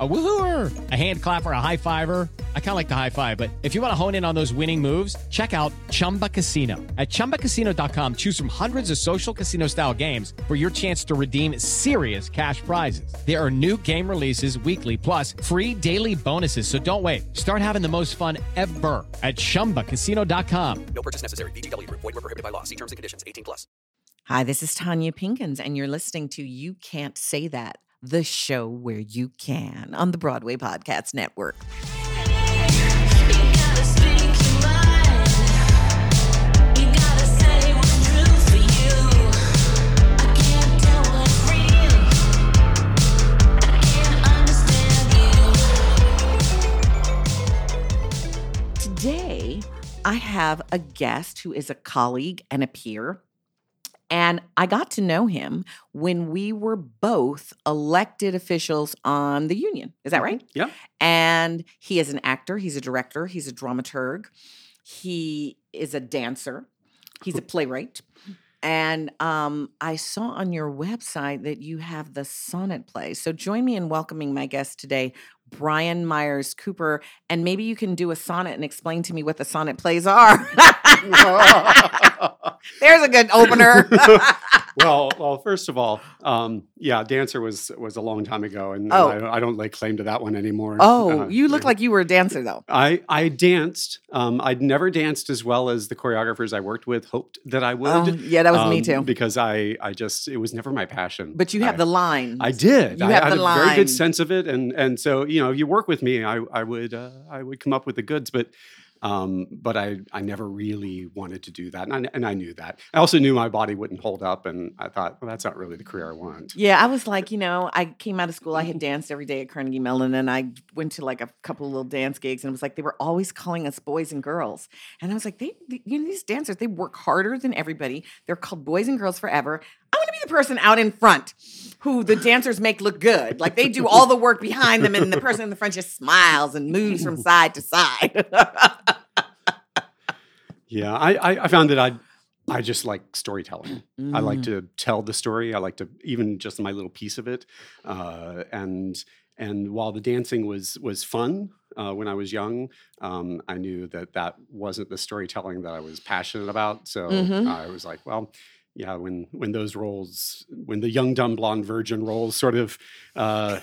A woohooer, a hand clapper, a high fiver. I kind of like the high five, but if you want to hone in on those winning moves, check out Chumba Casino. At chumbacasino.com, choose from hundreds of social casino style games for your chance to redeem serious cash prizes. There are new game releases weekly, plus free daily bonuses. So don't wait. Start having the most fun ever at chumbacasino.com. No purchase necessary. VGW Group. Void where prohibited by law. See terms and conditions. 18 plus. Hi, this is Tanya Pinkins, and you're listening to You Can't Say That, the show where you can, on the Broadway Podcast Network. Today, I have a guest who is a colleague and a peer. And I got to know him when we were both elected officials on the union. Is that right? Yeah. And he is an actor. He's a director. He's a dramaturg. He is a dancer. He's a playwright. And I saw on your website that you have the sonnet play. So join me in welcoming my guest today, Brian Myers-Cooper. And maybe you can do a sonnet and explain to me what the sonnet plays are. There's a good opener. Well, first of all, dancer was a long time ago, and I don't lay claim to that one anymore. Oh, you look like you were a dancer, though. I danced. I'd never danced as well as the choreographers I worked with hoped that I would. Oh, yeah, that was me too. Because I just it was never my passion. But you have the line. I did. I had a very good sense of it, and so you work with me, I would come up with the goods, but I never really wanted to do that. And I knew that. I also knew my body wouldn't hold up. And I thought, well, that's not really the career I want. Yeah. I was like, I came out of school. I had danced every day at Carnegie Mellon. And I went to like a couple of little dance gigs. And it was like, they were always calling us boys and girls. And I was like, these dancers, they work harder than everybody. They're called boys and girls forever. I want to be the person out in front who the dancers make look good. Like they do all the work behind them. And the person in the front just smiles and moves from side to side. Yeah, I found that I just like storytelling. Mm. I like to tell the story. I like to even just my little piece of it. And while the dancing was fun when I was young, I knew that wasn't the storytelling that I was passionate about. So I was like, well, yeah, when those roles, when the young, dumb, blonde virgin roles sort of started.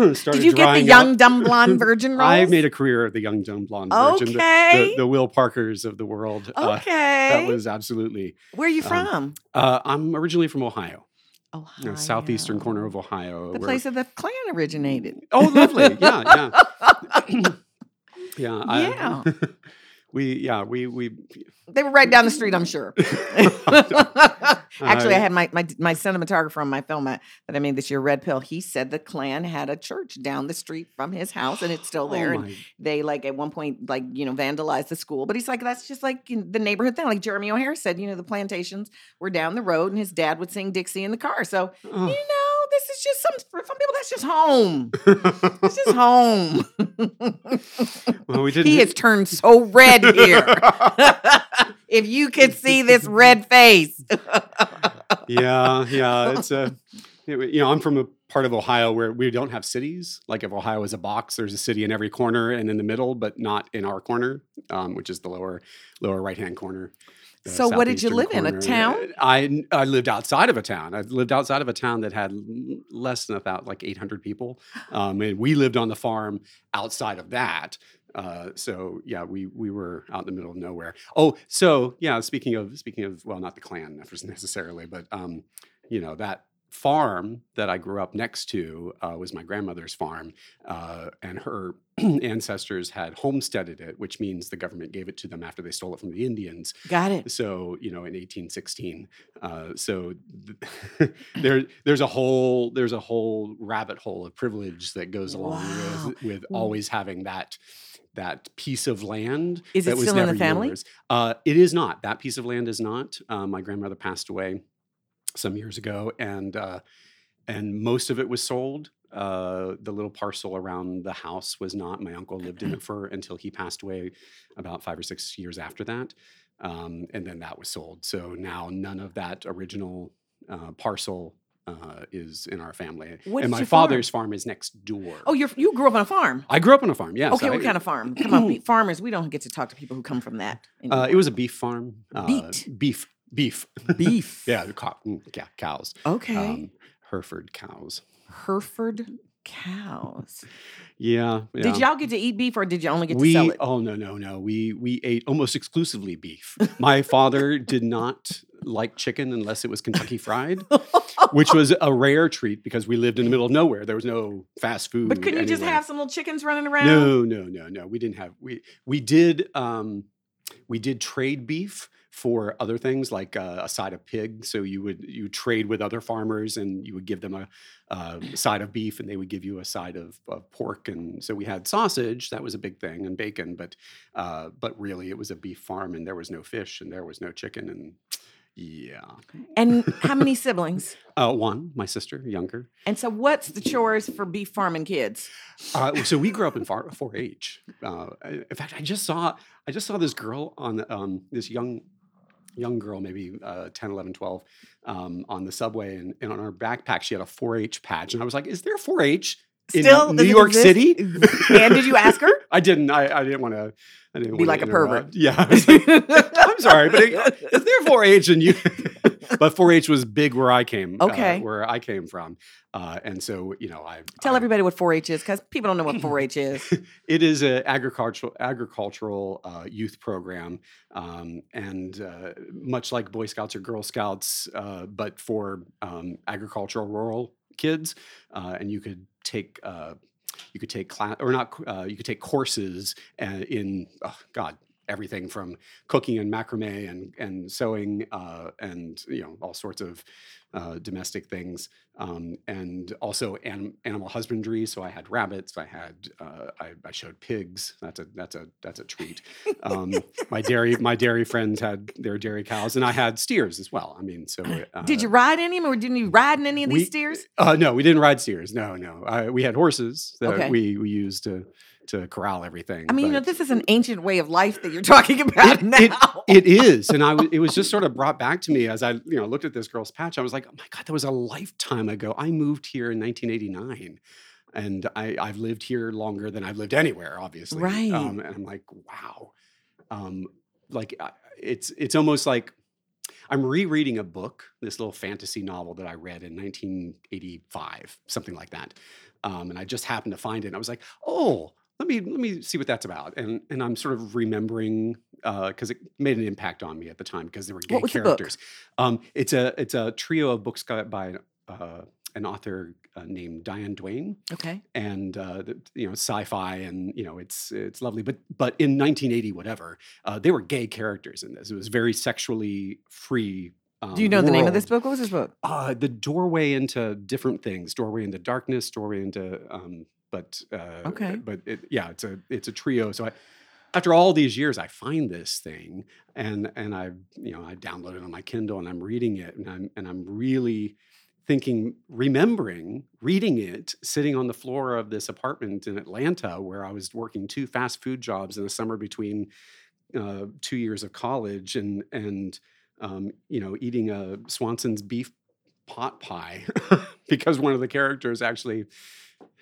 Did you get the young, dumb, blonde virgin roles? I made a career of the young, dumb, blonde virgin. Okay. The Will Parkers of the world. Okay. That was absolutely. Where are you from? I'm originally from Ohio. Southeastern corner of Ohio. The place of the Klan originated. Oh, lovely. Yeah. Yeah. Yeah. They were right down the street, I'm sure. Actually, I had my cinematographer on my film that I made this year, Red Pill. He said the Klan had a church down the street from his house, and it's still there. And they at one point vandalized the school. But he's like, that's just like the neighborhood thing. Like Jeremy O'Hare said, the plantations were down the road, and his dad would sing Dixie in the car. So this is just for some people. That's just home. It's just home. Well, we didn't. He has turned so red here. If you could see this red face. Yeah. It's I'm from a part of Ohio where we don't have cities. Like if Ohio is a box, there's a city in every corner and in the middle, but not in our corner, which is the lower right hand corner. So what did you live in, a town? I lived outside of a town. I lived outside of a town that had less than about 800 people. And we lived on the farm outside of that. We were out in the middle of nowhere. Oh, so yeah, speaking of, well, not the Klan necessarily, but that farm that I grew up next to was my grandmother's farm, and her ancestors had homesteaded it, which means the government gave it to them after they stole it from the Indians. Got it. So, you know, in 1816. There's a whole rabbit hole of privilege that goes along with always having that piece of land. Is it still in the family? Yours. It is not. That piece of land is not. My grandmother passed away some years ago, and most of it was sold. The little parcel around the house was not. My uncle lived in it until he passed away about 5 or 6 years after that. And then that was sold. So now none of that original parcel is in our family. What and my father's farm is next door. Oh, you grew up on a farm? I grew up on a farm, yes. Okay, what kind of farm? Come on, farmers, we don't get to talk to people who come from that. It was a beef farm. Beef. Yeah, cows. Okay. Hereford cows. Yeah. Did y'all get to eat beef, or did you only get to sell it? Oh, no. We ate almost exclusively beef. My father did not like chicken unless it was Kentucky Fried, which was a rare treat because we lived in the middle of nowhere. There was no fast food. But couldn't you just have some little chickens running around? No. We didn't have. We did trade beef for other things, like a side of pig. So you trade with other farmers, and you would give them a side of beef, and they would give you a side of pork. And so we had sausage, that was a big thing, and bacon, but really it was a beef farm, and there was no fish, and there was no chicken, and yeah. And how many siblings? One, my sister, younger. And so what's the chores for beef farming kids? So we grew up in 4-H. In fact, I just saw this girl on this young girl, maybe 10, 11, 12, on the subway, and on her backpack, she had a 4-H patch. And I was like, is there 4-H in New York City? And did you ask her? I didn't. I didn't want to. I didn't be like a pervert. Yeah. I'm sorry, but is there 4-H in you? But 4-H was big where I came. Okay. Where I came from, and so I tell everybody what 4-H is, because people don't know what 4-H is. It is an agricultural youth program, and much like Boy Scouts or Girl Scouts, but for agricultural rural kids, and you could take. You could take courses in everything from cooking and macrame and sewing and all sorts of domestic things, and also animal husbandry. So I had rabbits. I showed pigs. That's a treat. My dairy friends had their dairy cows, and I had steers as well. I mean, so did you ride any of them, or didn't you ride in any of these steers? No, we didn't ride steers. No. We had horses that we used to corral everything. I mean, this is an ancient way of life that you're talking about now. It is. And it was just sort of brought back to me as I, looked at this girl's patch. I was like, oh my God, that was a lifetime ago. I moved here in 1989. And I've lived here longer than I've lived anywhere, obviously. Right. And I'm like, wow. It's almost like I'm rereading a book, this little fantasy novel that I read in 1985, something like that. And I just happened to find it. And I was like, oh, let me see what that's about, and I'm sort of remembering because it made an impact on me at the time because there were gay characters. It's a trio of books by an author named Diane Duane. Okay, and sci-fi, and it's lovely. But in 1980, whatever, there were gay characters in this. It was very sexually free. Do you know the name of this book? What was this book? The Doorway into Different Things. Doorway into Darkness. Doorway into it's a trio. So after all these years, I find this thing, and I download it on my Kindle, and I'm reading it, and I'm really thinking, remembering, reading it, sitting on the floor of this apartment in Atlanta where I was working 2 fast food jobs in the summer between 2 years of college, and eating a Swanson's beef pot pie because one of the characters actually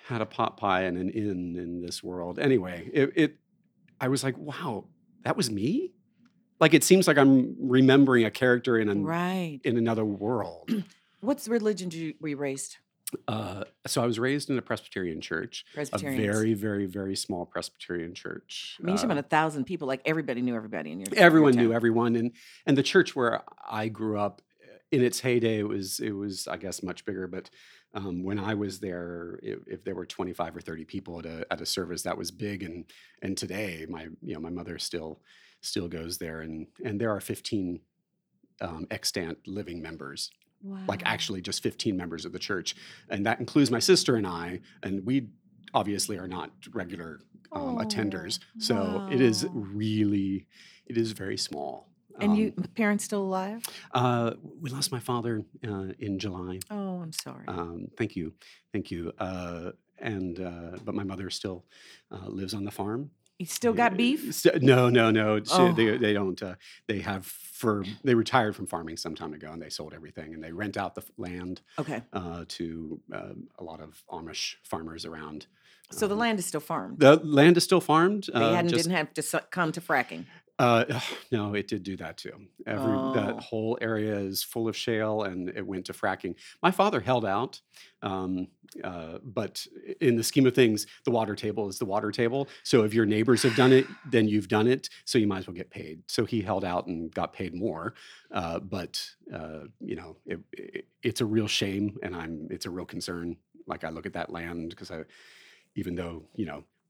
had a pot pie and an inn in this world. Anyway, I was like, wow, that was me? Like, it seems like I'm remembering a character in another world. What religion were you raised? So I was raised in a Presbyterian church. A very, very, very small Presbyterian church. I mean, you should have been 1,000 people. Like, everybody knew everybody in your town. Everyone knew everyone. And the church where I grew up in its heyday, it was I guess much bigger. But when I was there, if there were 25 or 30 people at a service, that was big. And today, my mother still goes there, and there are 15 extant living members. Wow. Like actually just 15 members of the church, and that includes my sister and I, and we obviously are not regular attenders. So wow. It is very small. And your parents still alive? We lost my father in July. Oh, I'm sorry. Thank you. But my mother still lives on the farm. You still got beef? No. Oh. They don't. They retired from farming some time ago, and they sold everything, and they rent out the land. Okay. To a lot of Amish farmers around. So the land is still farmed. The land is still farmed. They didn't have to come to fracking. No, it did do that too. That whole area is full of shale, and it went to fracking. My father held out, but in the scheme of things, the water table is the water table. So if your neighbors have done it, then you've done it. So you might as well get paid. So he held out and got paid more. It's a real shame, and it's a real concern. Like I look at that land because even though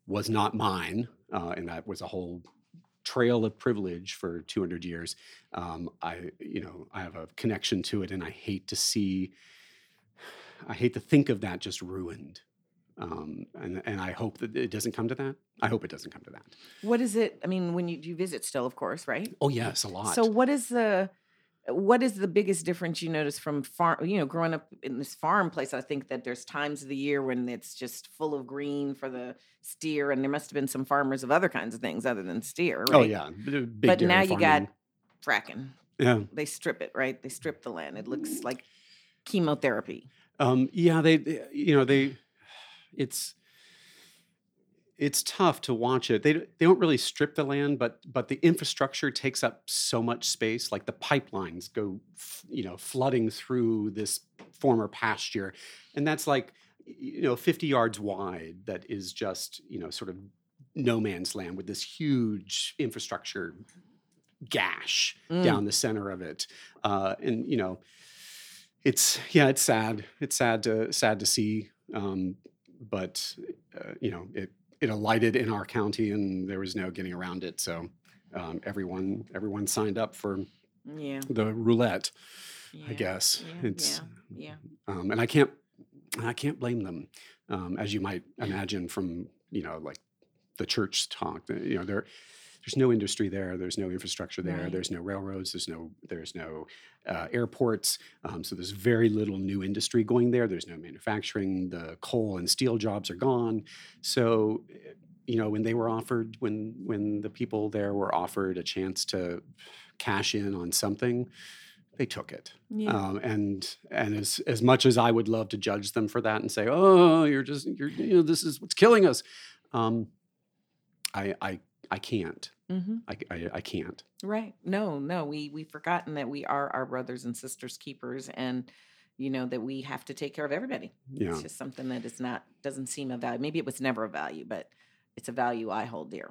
was not mine, and that was a whole trail of privilege for 200 years. I have a connection to it, and I hate to think of that just ruined. And I hope that it doesn't come to that. I hope it doesn't come to that. What is it? I mean, when you visit still, of course, right? Oh yes, a lot. So what is the biggest difference you notice from farm? Growing up in this farm place, I think that there's times of the year when it's just full of green for the steer, and there must have been some farmers of other kinds of things other than steer, right? Oh yeah, but now you got fracking. Yeah, they strip it, right? They strip the land. It looks like chemotherapy. It's tough to watch it. They don't really strip the land, but the infrastructure takes up so much space. Like the pipelines go, flooding through this former pasture, and that's like, 50 yards wide. That is just, sort of no man's land with this huge infrastructure gash down the center of it, It's sad to see, It alighted in our county, and there was no getting around it. So everyone signed up for the roulette, I guess. And I can't blame them, as you might imagine from like the church talk. There's no industry there. There's no infrastructure there. Right. There's no railroads. There's no airports. So there's very little new industry going there. There's no manufacturing. The coal and steel jobs are gone. So, when the people there were offered a chance to cash in on something, they took it. Yeah. And as much as I would love to judge them for that and say, oh, you're this is what's killing us. I can't. Mm-hmm. I can't. Right. No. We've forgotten that we are our brothers and sisters keepers, and that we have to take care of everybody. Yeah. It's just something that is doesn't seem a value. Maybe it was never a value, but it's a value I hold dear.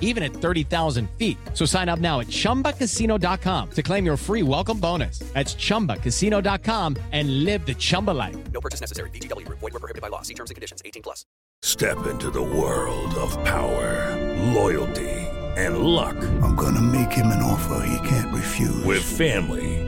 even at 30,000 feet. So sign up now at chumbacasino.com to claim your free welcome bonus. That's chumbacasino.com and live the Chumba life. No purchase necessary. VGW Group. Void where prohibited by law. See terms and conditions. 18+. Step into the world of power, loyalty, and luck. I'm going to make him an offer he can't refuse. With family,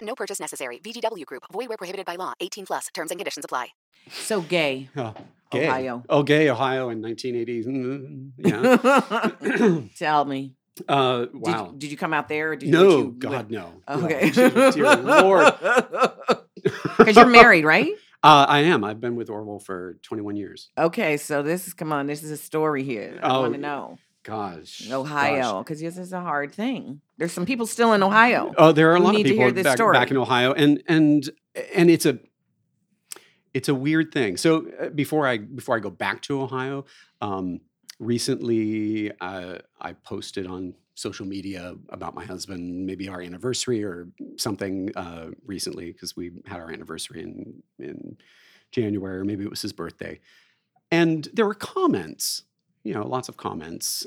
No purchase necessary. VGW Group. Void where prohibited by law. 18+. Terms and conditions apply. So gay. Gay. Ohio. Oh, gay Ohio in 1980s. Yeah. Tell me. Wow. Did you come out there? No, God, no. Okay. Dear Lord. Because you're married, right? I am. I've been with Orville for 21 years. Okay, so this is a story here. I want to know. Gosh. Ohio, because this is a hard thing. There's some people still in Ohio. Oh, there are a lot of people back in Ohio, and it's a weird thing. So before I go back to Ohio, recently I posted on social media about my husband, maybe our anniversary or something recently, because we had our anniversary in January, or maybe it was his birthday. And there were comments, lots of comments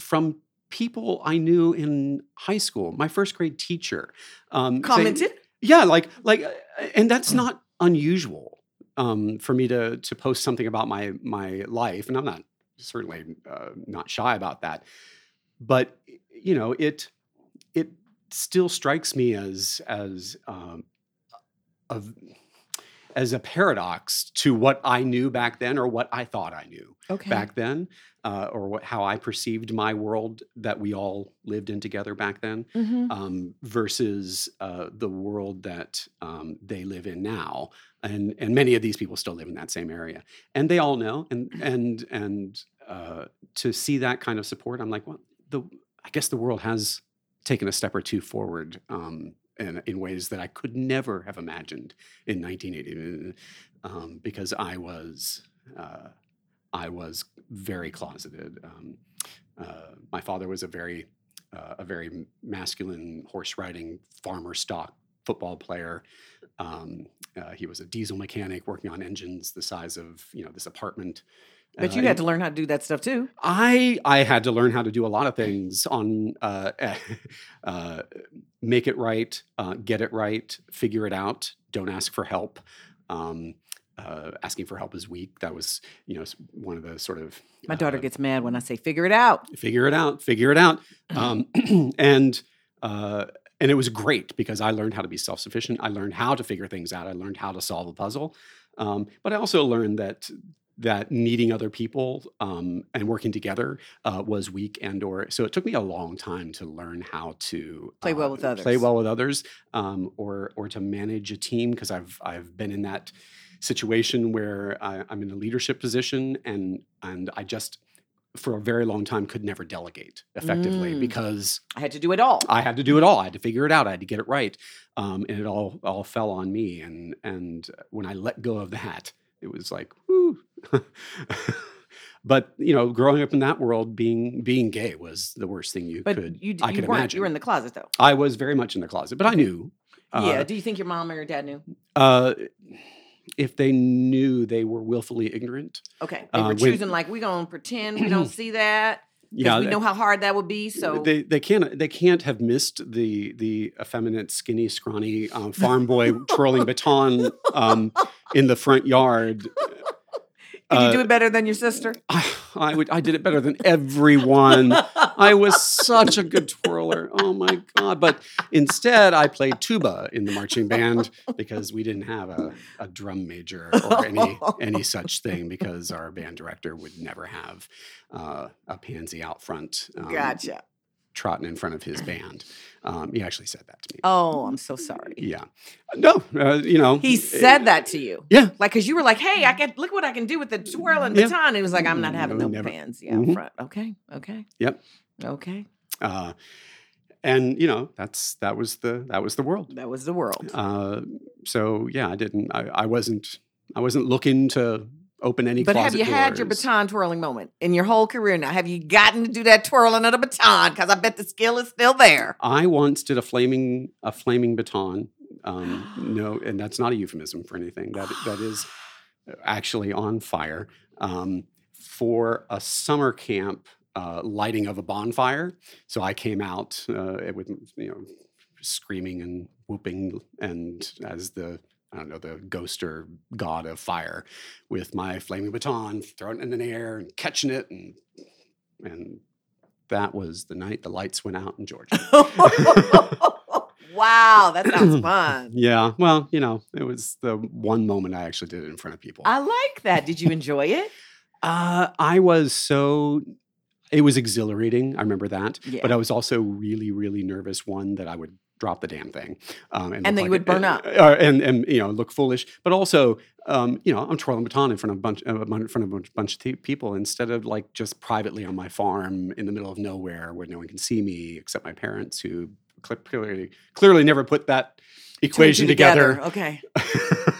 from people I knew in high school. My first grade teacher commented? Saying, yeah, and that's not unusual for me to post something about my life. And I'm not shy about that. But it still strikes me as a paradox to what I knew back then, or what I thought I knew back then, or how I perceived my world that we all lived in together back then, mm-hmm. Versus the world that they live in now. And many of these people still live in that same area, and they all know. And to see that kind of support, I'm like, well. I guess the world has taken a step or two forward in ways that I could never have imagined in 1980, because I was very closeted. My father was a very masculine horse riding farmer stock football player. He was a diesel mechanic working on engines the size of this apartment. But you had to learn how to do that stuff too. I had to learn how to do a lot of things on make it right, get it right, figure it out. Don't ask for help. Asking for help is weak. That was one of the sort of. My daughter gets mad when I say figure it out. And it was great because I learned how to be self-sufficient. I learned how to figure things out. I learned how to solve a puzzle. But I also learned that needing other people and working together was weak, so it took me a long time to learn how to play well with others, or to manage a team, because I've been in that situation where I'm in a leadership position, and I just for a very long time could never delegate effectively because I had to do it all. I had to figure it out. I had to get it right, and it all fell on me. And when I let go of that, it was like, whoo. But, growing up in that world, being gay was the worst thing I could imagine. You were in the closet, though. I was very much in the closet, but I knew. Yeah. Do you think your mom or your dad knew? If they knew, they were willfully ignorant. Okay. They were choosing, we're going to pretend we don't see that. Yeah, we know how hard that would be. So they can't have missed the effeminate, skinny, scrawny farm boy twirling baton in the front yard. Did you do it better than your sister? I did it better than everyone. I was such a good twirler. Oh my God. But instead I played tuba in the marching band because we didn't have a drum major or any such thing, because our band director would never have a pansy out front. Gotcha. Trotting in front of his band. He actually said that to me. Oh, I'm so sorry. Yeah. No, He said that to you? Yeah. Because you were like, hey, look what I can do with the twirl and baton. And he was like, I'm not having no bands out front. Okay. Yep. Okay. And, that was the world. That was the world. So, yeah, I wasn't looking to open any closet doors. But have you had your baton twirling moment in your whole career now? Have you gotten to do that twirling of the baton? Because I bet the skill is still there. I once did a flaming baton. No, and that's not a euphemism for anything. That is actually on fire for a summer camp lighting of a bonfire. So I came out with screaming and whooping, and as the ghost or god of fire, with my flaming baton, throwing it in the air and catching it. And that was the night the lights went out in Georgia. Wow, that sounds fun. Yeah, well, it was the one moment I actually did it in front of people. I like that. Did you enjoy it? It was exhilarating. I remember that. Yeah. But I was also really, really nervous, that I would drop the damn thing. And that like you would burn up. And look foolish. But also, I'm twirling a baton in front of a bunch of people instead of like just privately on my farm in the middle of nowhere where no one can see me except my parents who clearly never put that equation together.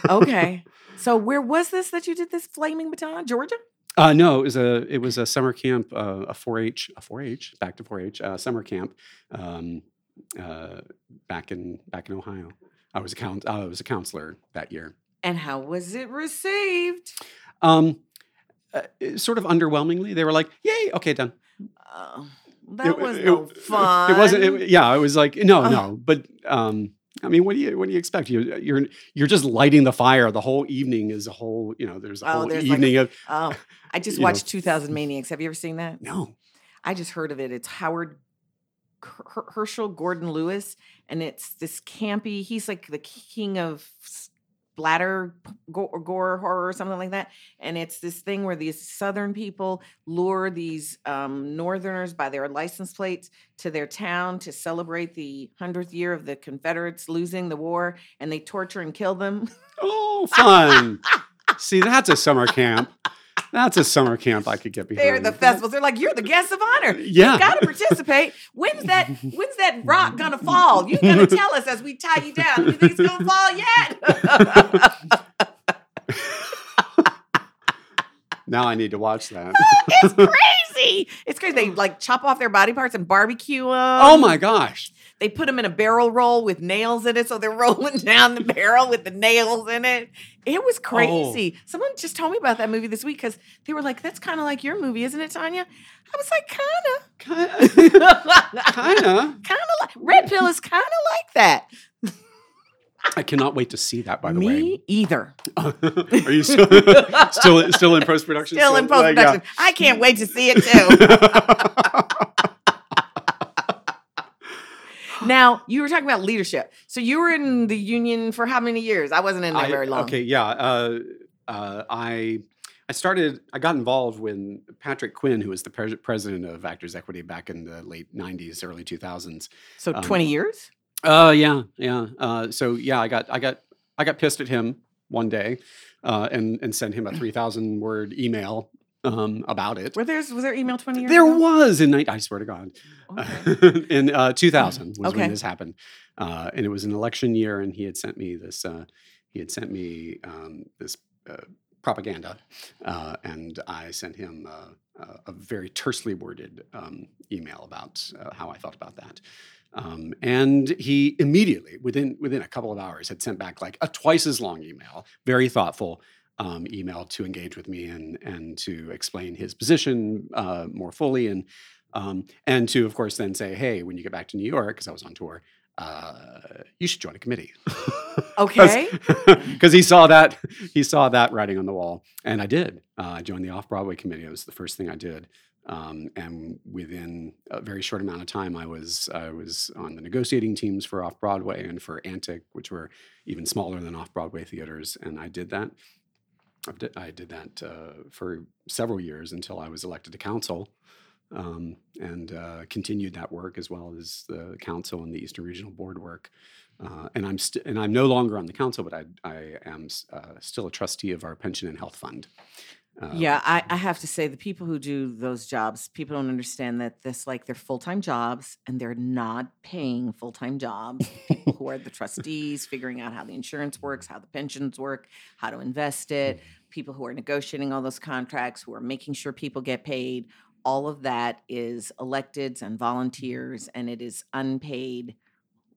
Okay. So where was this that you did this flaming baton? Georgia? No, it was a summer camp, a 4-H back to 4-H summer camp, back in Ohio. I was a counselor that year. And how was it received? Sort of underwhelmingly. They were like, "Yay, okay, done." That was no fun. It wasn't. I was like, no. But I mean, what do you expect? You're just lighting the fire. The whole evening is a whole, there's a whole evening like, of. Oh, I just watched 2000 Maniacs. Have you ever seen that? No. I just heard of it. It's Herschel Gordon Lewis, and it's this campy, he's like the king of splatter gore horror or something like that. And it's this thing where these Southern people lure these Northerners by their license plates to their town to celebrate the 100th year of the Confederates losing the war, and they torture and kill them. Oh, fun. See, that's a summer camp. That's a summer camp I could get behind. They're the festivals. They're like, you're the guest of honor. Yeah. You've got to participate. When's that rock going to fall? You're going to tell us as we tie you down. You think it's going to fall yet? Now I need to watch that. It's crazy. It's crazy. They like chop off their body parts and barbecue them. Oh my gosh. They put them in a barrel roll with nails in it, so they're rolling down the barrel with the nails in it. It was crazy. Oh. Someone just told me about that movie this week because they were like, that's kind of like your movie, isn't it, Tanya? I was like, kind of. Red Pill is kind of like that. I cannot wait to see that, by the way. Me either. Are you still in post-production? Still in post-production. Like, I can't wait to see it, too. Now, you were talking about leadership. So you were in the union for how many years? I wasn't in there very long. Okay, yeah. I got involved when Patrick Quinn, who was the president of Actors Equity back in the late 90s, early 2000s. So 20 years? Yeah. I got pissed at him one day and sent him a 3,000 word email. About it. Was there email 20 years ago? There was I swear to God. Okay. In 2000 was when this happened. And it was an election year, and he had sent me this propaganda. And I sent him a very tersely worded email about how I felt about that. And he immediately, within a couple of hours, had sent back like a twice as long email, very thoughtful, email to engage with me and to explain his position more fully and to, of course, then say, hey, when you get back to New York, because I was on tour, you should join a committee. Okay. Because he saw that writing on the wall, and I did. I joined the Off-Broadway Committee. It was the first thing I did. And within a very short amount of time, I was on the negotiating teams for Off-Broadway and for Antic, which were even smaller than Off-Broadway theaters, and I did that. I did that for several years until I was elected to council, and continued that work as well as the council and the Eastern Regional Board work. And I'm no longer on the council, but I am still a trustee of our pension and health fund. I have to say the people who do those jobs, people don't understand that this like they're full-time jobs and they're not paying full-time jobs. People who are the trustees, figuring out how the insurance works, how the pensions work, how to invest it, people who are negotiating all those contracts, who are making sure people get paid. All of that is electeds and volunteers, and it is unpaid.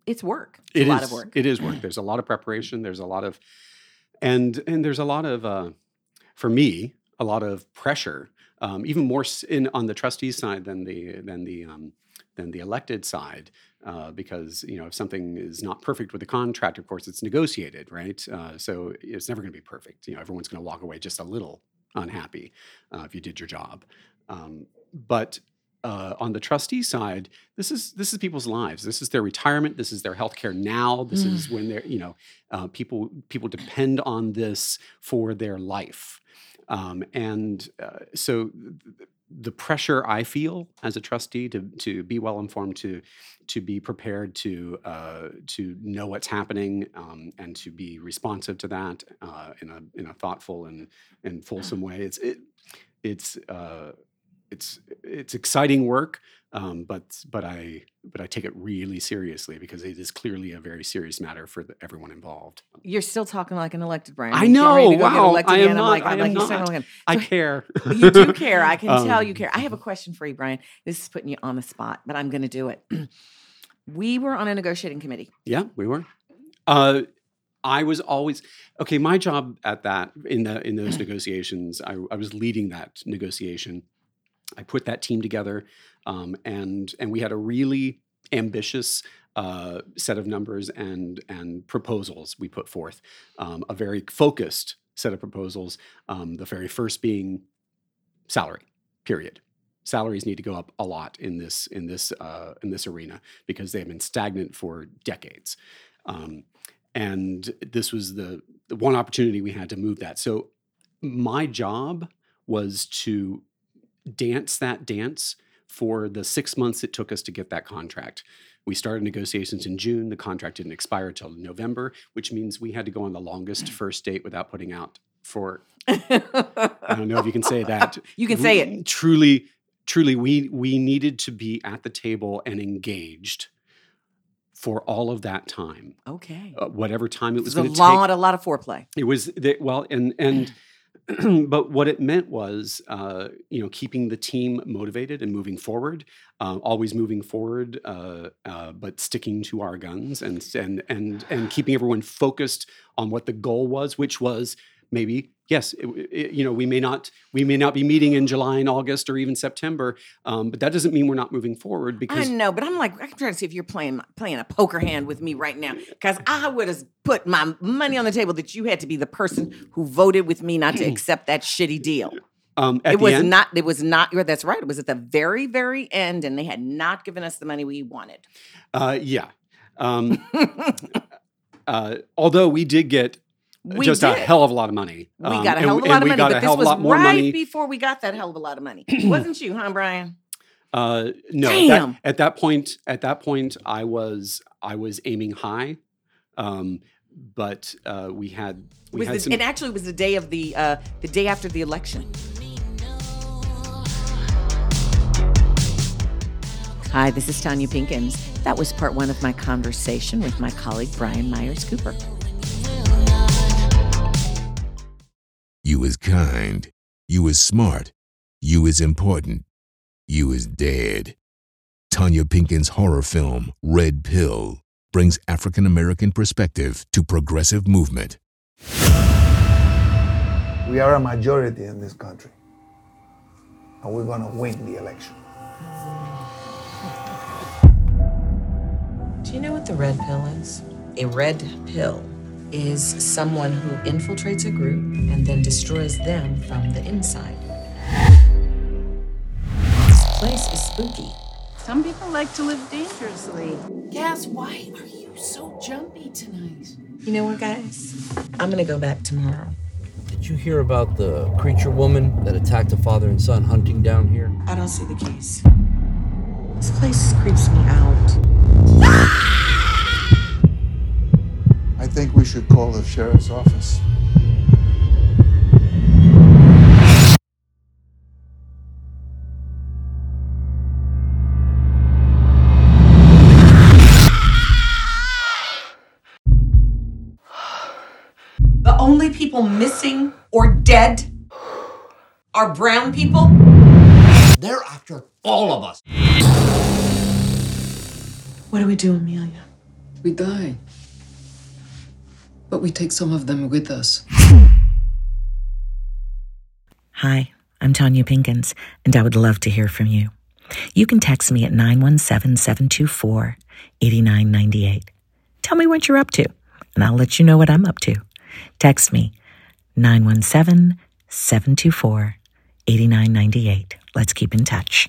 It's work. It's a lot of work. It is work. There's a lot of preparation. There's a lot of, and there's a lot of, for me, a lot of pressure, even more on the trustee side than the elected side, because if something is not perfect with the contract, of course it's negotiated, right? So it's never going to be perfect. Everyone's going to walk away just a little unhappy if you did your job. But on the trustee side, this is people's lives. This is their retirement. This is their healthcare now. This is when they're people depend on this for their life. So the pressure I feel as a trustee to be well informed, to be prepared, to know what's happening, and to be responsive to that in a thoughtful and fulsome way. It's exciting work, but I take it really seriously because it is clearly a very serious matter for everyone involved. You're still talking like an elected, Brian. I know. Wow. I care. You do care. I can tell you care. I have a question for you, Brian. This is putting you on the spot, but I'm going to do it. We were on a negotiating committee. Yeah, we were. I was always okay. My job at that in those negotiations, I was leading that negotiation. I put that team together, and we had a really ambitious set of numbers and proposals we put forth, a very focused set of proposals, the very first being salary, period. Salaries need to go up a lot in this arena because they have been stagnant for decades. And this was the one opportunity we had to move that. So my job was to dance that dance for the 6 months it took us to get that contract. We started negotiations in June. The contract didn't expire until November, which means we had to go on the longest first date without putting out for, I don't know if you can say that. You can say it. Truly, we needed to be at the table and engaged for all of that time. Okay. Whatever time it was going to take. A lot of foreplay. It was, but what it meant was, keeping the team motivated and moving forward, always moving forward, but sticking to our guns and keeping everyone focused on what the goal was, which was maybe yes, we may not be meeting in July and August or even September, but that doesn't mean we're not moving forward. Because I know, but I'm trying to see if you're playing a poker hand with me right now, because I would have put my money on the table that you had to be the person who voted with me not to accept that shitty deal. It was not. That's right. It was at the very, very end, and they had not given us the money we wanted. Although we did get. A hell of a lot of money. We got a hell of a lot of money, but this was right before we got that hell of a lot of money. Wasn't you, huh, Brian? No. Damn. At that point, I was aiming high, but we had some. It actually was the day after the election. Hi, this is Tanya Pinkins. That was part one of my conversation with my colleague Brian Myers-Cooper. You is kind. You is smart. You is important. You is dead. Tanya Pinkins' horror film, Red Pill, brings African-American perspective to progressive movement. We are a majority in this country, and we're going to win the election. Do you know what the red pill is? A red pill is someone who infiltrates a group and then destroys them from the inside. This place is spooky. Some people like to live dangerously. Cass, why are you so jumpy tonight? You know what, guys? I'm gonna go back tomorrow. Did you hear about the creature woman that attacked a father and son hunting down here? I don't see the case. This place creeps me out. Ah! I think we should call the sheriff's office. The only people missing or dead are brown people. They're after all of us. What do we do, Amelia? We die. But we take some of them with us. Hi, I'm Tanya Pinkins, and I would love to hear from you. You can text me at 917-724-8998. Tell me what you're up to, and I'll let you know what I'm up to. Text me, 917-724-8998. Let's keep in touch.